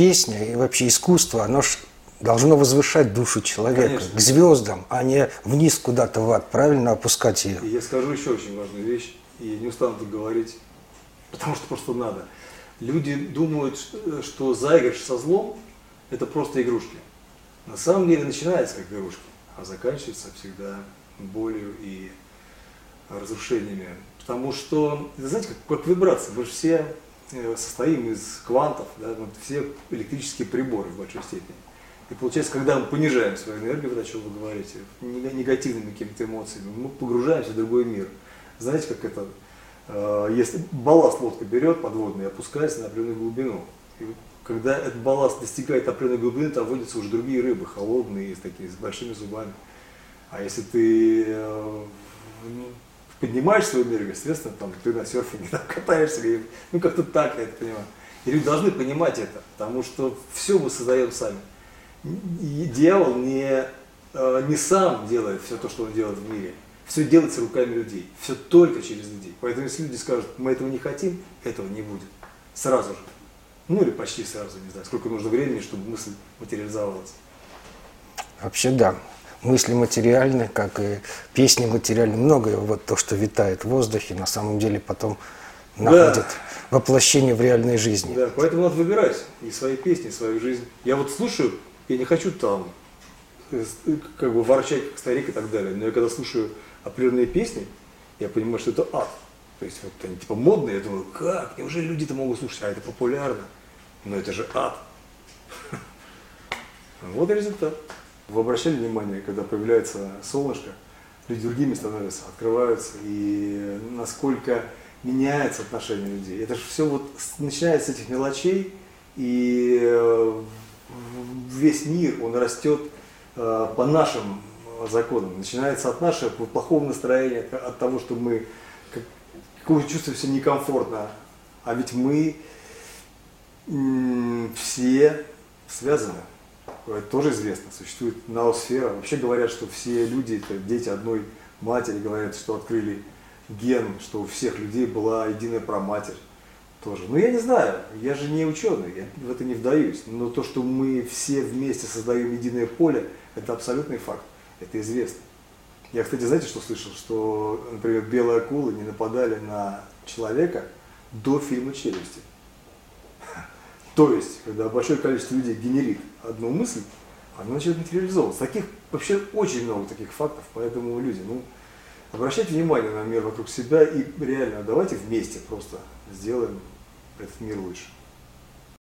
песня и вообще искусство, оно ж должно возвышать душу человека, конечно, к звездам, а не вниз куда-то в ад, правильно опускать ее. И я скажу еще очень важную вещь, и не устану тут говорить, потому что просто надо. Люди думают, что заигрыш со злом – это просто игрушки. На самом деле начинается как игрушки, а заканчивается всегда болью и разрушениями. Потому что, знаете, как вибрация, мы же все состоим из квантов, да, все электрические приборы в большой степени. И получается, когда мы понижаем свою энергию, вот о чем вы говорите, негативными какими-то эмоциями, мы погружаемся в другой мир. Знаете, как это, если балласт лодка берет подводный и опускается на определенную глубину. И когда этот балласт достигает определенной глубины, там водятся уже другие рыбы, холодные, такие, с большими зубами. А если ты поднимаешь свою энергию, естественно, там, ты на серфинге там, катаешься, и, ну как-то так, я это понимаю. И люди должны понимать это, потому что все мы создаем сами. И дьявол не сам делает все то, что он делает в мире. Все делается руками людей, все только через людей. Поэтому если люди скажут, мы этого не хотим, этого не будет. Сразу же. Ну или почти сразу, не знаю, сколько нужно времени, чтобы мысль материализовалась. Вообще да. Мысли материальны, как и песни материальны. Многое вот то, что витает в воздухе, на самом деле потом находит воплощение в реальной жизни. Да, поэтому надо выбирать и свои песни, и свою жизнь. Я вот слушаю, я не хочу там как бы ворчать, как старик и так далее, но я когда слушаю определенные песни, я понимаю, что это ад. То есть вот они типа модные, я думаю, как, неужели люди-то могут слушать, а это популярно? Но это же ад. Вот и результат. Вы обращали внимание, когда появляется солнышко, люди другими становятся, открываются, и насколько меняется отношение людей. Это же все вот начинается с этих мелочей, и весь мир, он растет по нашим законам. Начинается от нашего плохого настроения, от того, что мы чувствуем себя некомфортно. А ведь мы все связаны. Это тоже известно. Существует ноосфера. Вообще говорят, что все люди, это дети одной матери, говорят, что открыли ген, что у всех людей была единая праматерь. Тоже. Ну я не знаю, я же не ученый, я в это не вдаюсь. Но то, что мы все вместе создаем единое поле, это абсолютный факт. Это известно. Я, кстати, знаете, что слышал? Что, например, белые акулы не нападали на человека до фильма «Челюсти». То есть, когда большое количество людей генерит одну мысль, она начинает материализовываться. Таких вообще очень много таких фактов, поэтому люди, ну, обращайте внимание на мир вокруг себя и реально давайте вместе просто сделаем этот мир лучше.